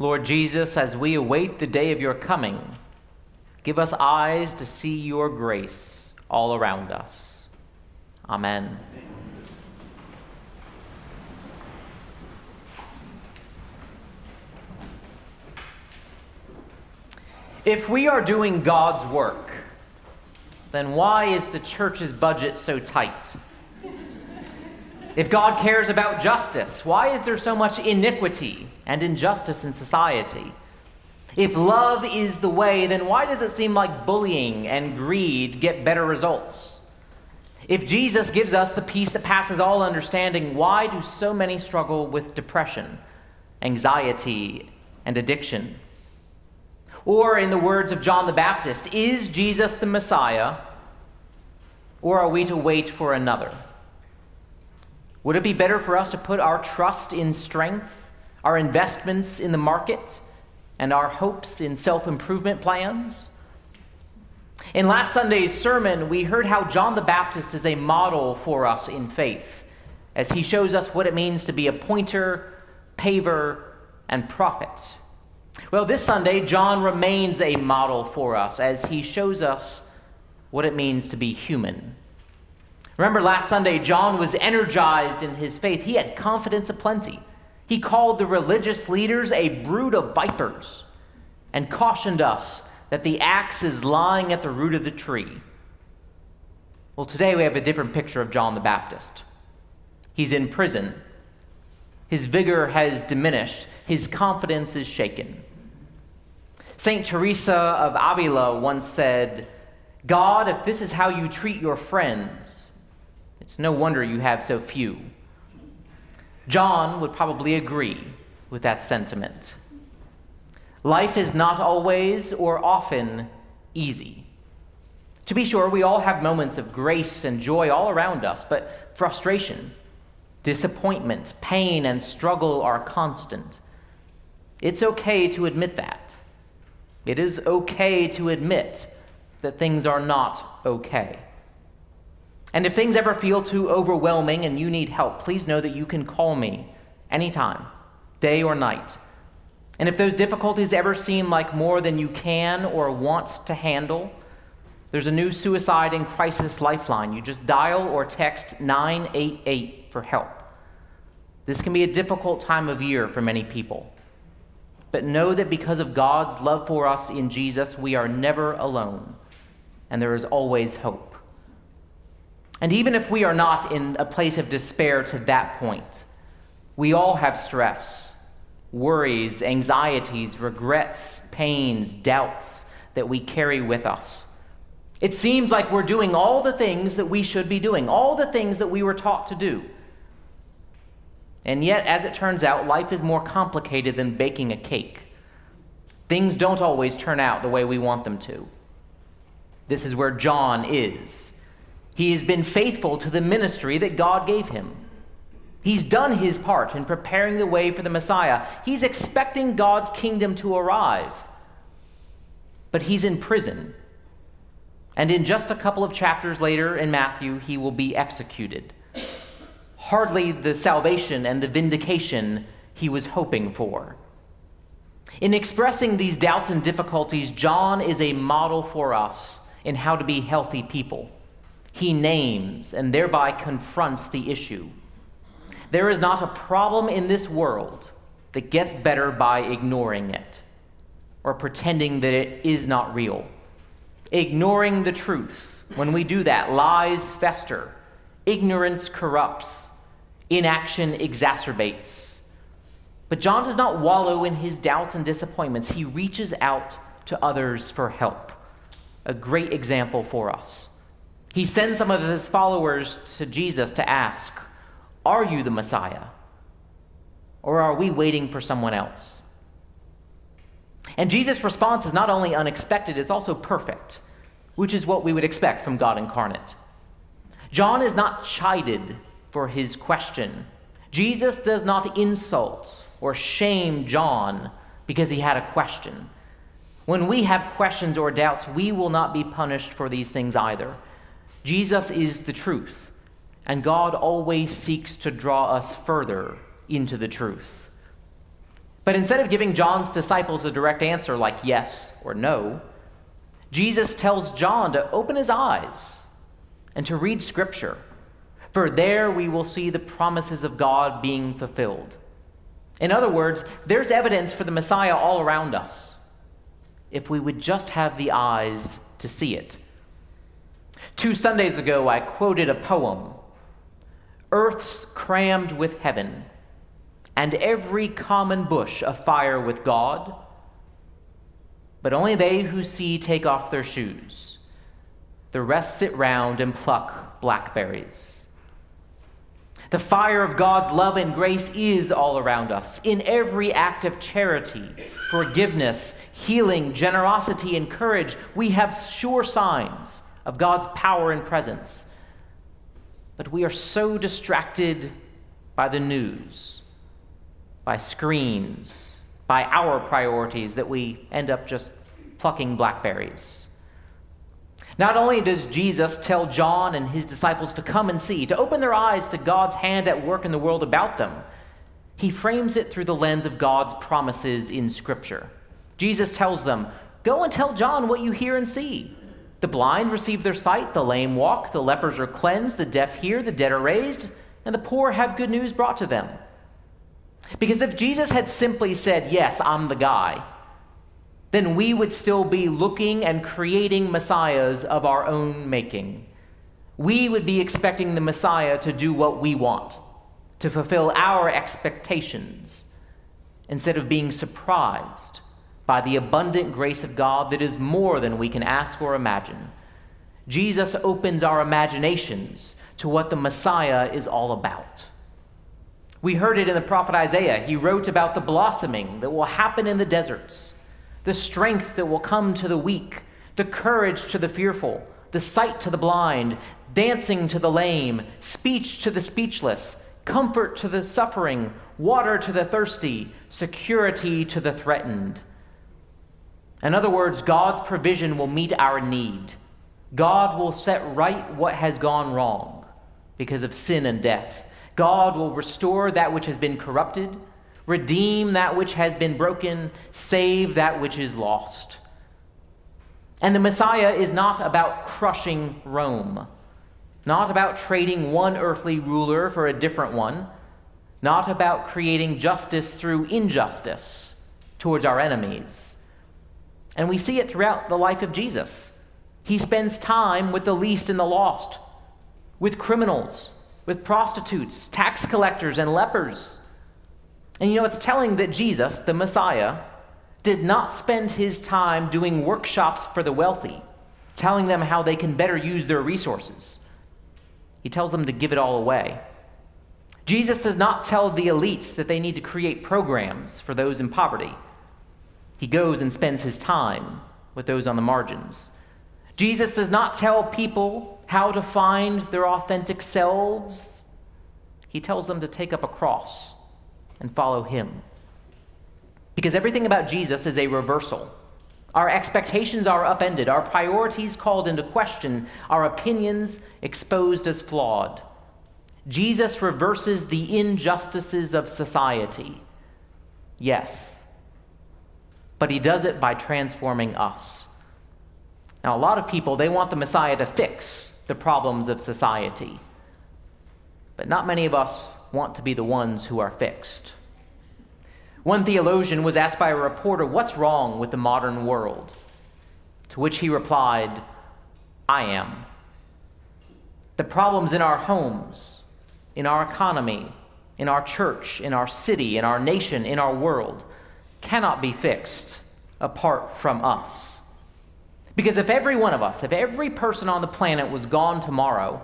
Lord Jesus, as we await the day of your coming, give us eyes to see your grace all around us. Amen. Amen. If we are doing God's work, then why is the church's budget so tight? If God cares about justice, why is there so much iniquity and injustice in society? If love is the way, then why does it seem like bullying and greed get better results? If Jesus gives us the peace that passes all understanding, why do so many struggle with depression, anxiety, and addiction? Or, in the words of John the Baptist, is Jesus the Messiah, or are we to wait for another? Would it be better for us to put our trust in strength, our investments in the market, and our hopes in self-improvement plans? In last Sunday's sermon, we heard how John the Baptist is a model for us in faith, as he shows us what it means to be a pointer, paver, and prophet. Well, this Sunday, John remains a model for us as he shows us what it means to be human. Remember last Sunday, John was energized in his faith. He had confidence aplenty. He called the religious leaders a brood of vipers and cautioned us that the axe is lying at the root of the tree. Well, today we have a different picture of John the Baptist. He's in prison. His vigor has diminished. His confidence is shaken. St. Teresa of Avila once said, "God, if this is how you treat your friends, it's no wonder you have so few." John would probably agree with that sentiment. Life is not always or often easy. To be sure, we all have moments of grace and joy all around us, but frustration, disappointment, pain, and struggle are constant. It's okay to admit that. It is okay to admit that things are not okay. And if things ever feel too overwhelming and you need help, please know that you can call me anytime, day or night. And if those difficulties ever seem like more than you can or want to handle, there's a new suicide and crisis lifeline. You just dial or text 988. For help. This can be a difficult time of year for many people, but know that because of God's love for us in Jesus, we are never alone, and there is always hope. And even if we are not in a place of despair to that point, we all have stress, worries, anxieties, regrets, pains, doubts that we carry with us. It seems like we're doing all the things that we should be doing, all the things that we were taught to do. And yet, as it turns out, life is more complicated than baking a cake. Things don't always turn out the way we want them to. This is where John is. He has been faithful to the ministry that God gave him. He's done his part in preparing the way for the Messiah. He's expecting God's kingdom to arrive. But he's in prison. And in just a couple of chapters later in Matthew, he will be executed. Hardly the salvation and the vindication he was hoping for. In expressing these doubts and difficulties, John is a model for us in how to be healthy people. He names and thereby confronts the issue. There is not a problem in this world that gets better by ignoring it or pretending that it is not real. Ignoring the truth. When we do that, lies fester. Ignorance corrupts. Inaction exacerbates. But John does not wallow in his doubts and disappointments. He reaches out to others for help. A great example for us. He sends some of his followers to Jesus to ask, "Are you the Messiah? Or are we waiting for someone else?" And Jesus' response is not only unexpected, it's also perfect, which is what we would expect from God incarnate. John is not chided for his question. Jesus does not insult or shame John because he had a question. When we have questions or doubts, we will not be punished for these things either. Jesus is the truth, and God always seeks to draw us further into the truth. But instead of giving John's disciples a direct answer like yes or no, Jesus tells John to open his eyes and to read Scripture, for there we will see the promises of God being fulfilled. In other words, there's evidence for the Messiah all around us, if we would just have the eyes to see it. 2 Sundays ago, I quoted a poem, "Earth's crammed with heaven, and every common bush afire with God, but only they who see take off their shoes. The rest sit round and pluck blackberries." The fire of God's love and grace is all around us, in every act of charity, forgiveness, healing, generosity, and courage. We have sure signs of God's power and presence. But we are so distracted by the news, by screens, by our priorities, that we end up just plucking blackberries. Not only does Jesus tell John and his disciples to come and see, to open their eyes to God's hand at work in the world about them, he frames it through the lens of God's promises in Scripture. Jesus tells them, "Go and tell John what you hear and see. The blind receive their sight, the lame walk, the lepers are cleansed, the deaf hear, the dead are raised, and the poor have good news brought to them." Because if Jesus had simply said, "Yes, I'm the guy," then we would still be looking and creating messiahs of our own making. We would be expecting the Messiah to do what we want, to fulfill our expectations, instead of being surprised by the abundant grace of God that is more than we can ask or imagine. Jesus opens our imaginations to what the Messiah is all about. We heard it in the prophet Isaiah. He wrote about the blossoming that will happen in the deserts, the strength that will come to the weak, the courage to the fearful, the sight to the blind, dancing to the lame, speech to the speechless, comfort to the suffering, water to the thirsty, security to the threatened. In other words, God's provision will meet our need. God will set right what has gone wrong because of sin and death. God will restore that which has been corrupted, redeem that which has been broken, save that which is lost. And the Messiah is not about crushing Rome, not about trading one earthly ruler for a different one, not about creating justice through injustice towards our enemies. And we see it throughout the life of Jesus. He spends time with the least and the lost, with criminals, with prostitutes, tax collectors, and lepers. And it's telling that Jesus, the Messiah, did not spend his time doing workshops for the wealthy, telling them how they can better use their resources. He tells them to give it all away. Jesus does not tell the elites that they need to create programs for those in poverty. He goes and spends his time with those on the margins. Jesus does not tell people how to find their authentic selves. He tells them to take up a cross and follow him. Because everything about Jesus is a reversal. Our expectations are upended, our priorities called into question, our opinions exposed as flawed. Jesus reverses the injustices of society. Yes, but he does it by transforming us. Now, a lot of people, they want the Messiah to fix the problems of society, but not many of us want to be the ones who are fixed. One theologian was asked by a reporter, "What's wrong with the modern world?" To which he replied, "I am." The problems in our homes, in our economy, in our church, in our city, in our nation, in our world cannot be fixed apart from us. Because if every one of us, if every person on the planet was gone tomorrow,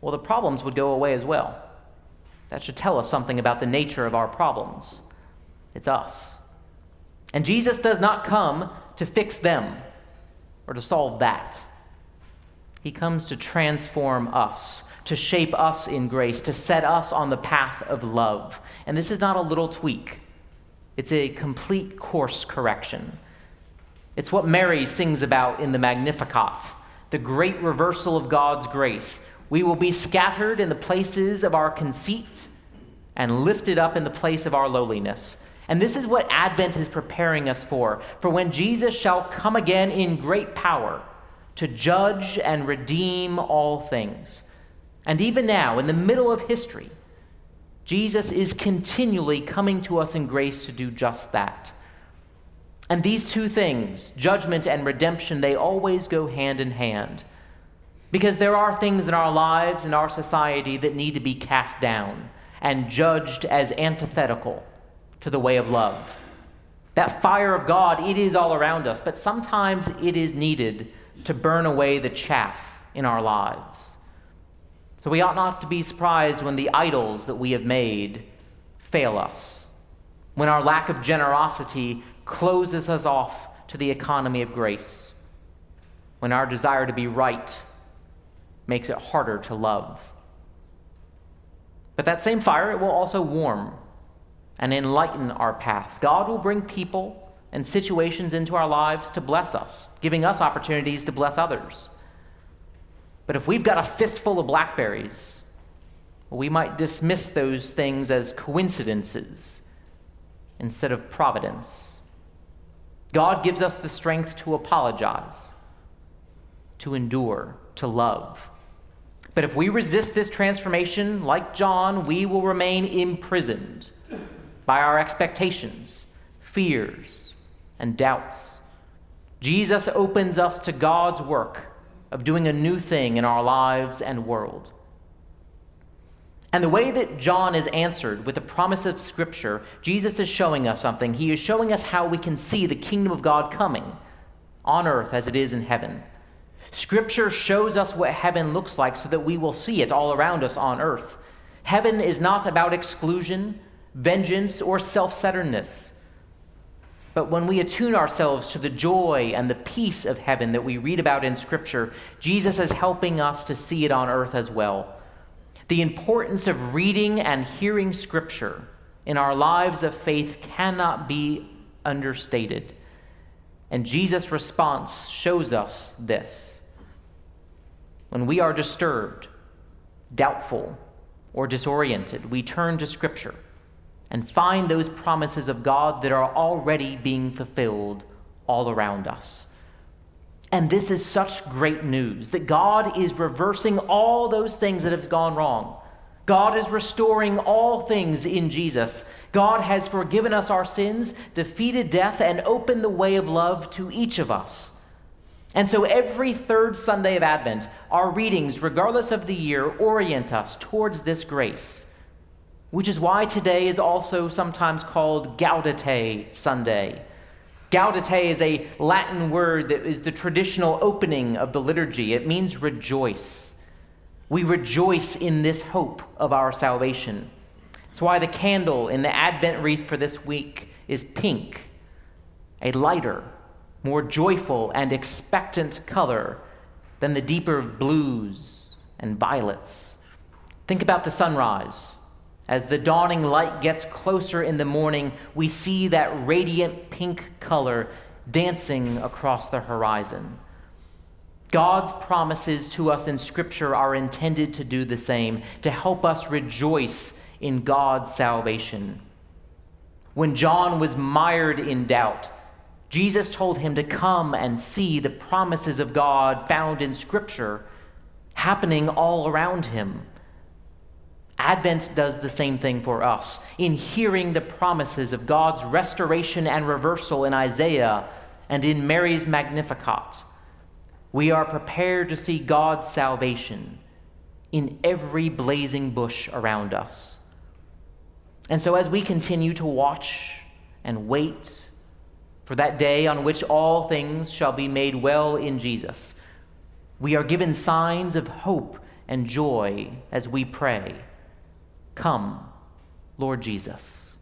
well, the problems would go away as well. That should tell us something about the nature of our problems. It's us. And Jesus does not come to fix them or to solve that. He comes to transform us, to shape us in grace, to set us on the path of love. And this is not a little tweak. It's a complete course correction. It's what Mary sings about in the Magnificat, the great reversal of God's grace. We will be scattered in the places of our conceit and lifted up in the place of our lowliness. And this is what Advent is preparing us for when Jesus shall come again in great power to judge and redeem all things. And even now, in the middle of history, Jesus is continually coming to us in grace to do just that. And these two things, judgment and redemption, they always go hand in hand. Because there are things in our lives and our society that need to be cast down and judged as antithetical to the way of love. That fire of God, it is all around us, but sometimes it is needed to burn away the chaff in our lives. So we ought not to be surprised when the idols that we have made fail us, when our lack of generosity closes us off to the economy of grace, when our desire to be right makes it harder to love. But that same fire, it will also warm and enlighten our path. God will bring people and situations into our lives to bless us, giving us opportunities to bless others. But if we've got a fistful of blackberries, well, we might dismiss those things as coincidences instead of providence. God gives us the strength to apologize, to endure, to love. But if we resist this transformation, like John, we will remain imprisoned by our expectations, fears, and doubts. Jesus opens us to God's work of doing a new thing in our lives and world. And the way that John is answered with the promise of Scripture, Jesus is showing us something. He is showing us how we can see the kingdom of God coming on earth as it is in heaven. Scripture shows us what heaven looks like so that we will see it all around us on earth. Heaven is not about exclusion, vengeance, or self-centeredness. But when we attune ourselves to the joy and the peace of heaven that we read about in Scripture, Jesus is helping us to see it on earth as well. The importance of reading and hearing Scripture in our lives of faith cannot be understated. And Jesus' response shows us this. When we are disturbed, doubtful, or disoriented, we turn to Scripture and find those promises of God that are already being fulfilled all around us. And this is such great news, that God is reversing all those things that have gone wrong. God is restoring all things in Jesus. God has forgiven us our sins, defeated death, and opened the way of love to each of us. And so every third Sunday of Advent, our readings, regardless of the year, orient us towards this grace, which is why today is also sometimes called Gaudete Sunday. Gaudete is a Latin word that is the traditional opening of the liturgy. It means rejoice. We rejoice in this hope of our salvation. It's why the candle in the Advent wreath for this week is pink, a lighter, more joyful and expectant color than the deeper blues and violets. Think about the sunrise. As the dawning light gets closer in the morning, we see that radiant pink color dancing across the horizon. God's promises to us in Scripture are intended to do the same, to help us rejoice in God's salvation. When John was mired in doubt, Jesus told him to come and see the promises of God found in Scripture happening all around him. Advent does the same thing for us. In hearing the promises of God's restoration and reversal in Isaiah and in Mary's Magnificat, we are prepared to see God's salvation in every blazing bush around us. And so as we continue to watch and wait for that day on which all things shall be made well in Jesus, we are given signs of hope and joy as we pray, "Come, Lord Jesus."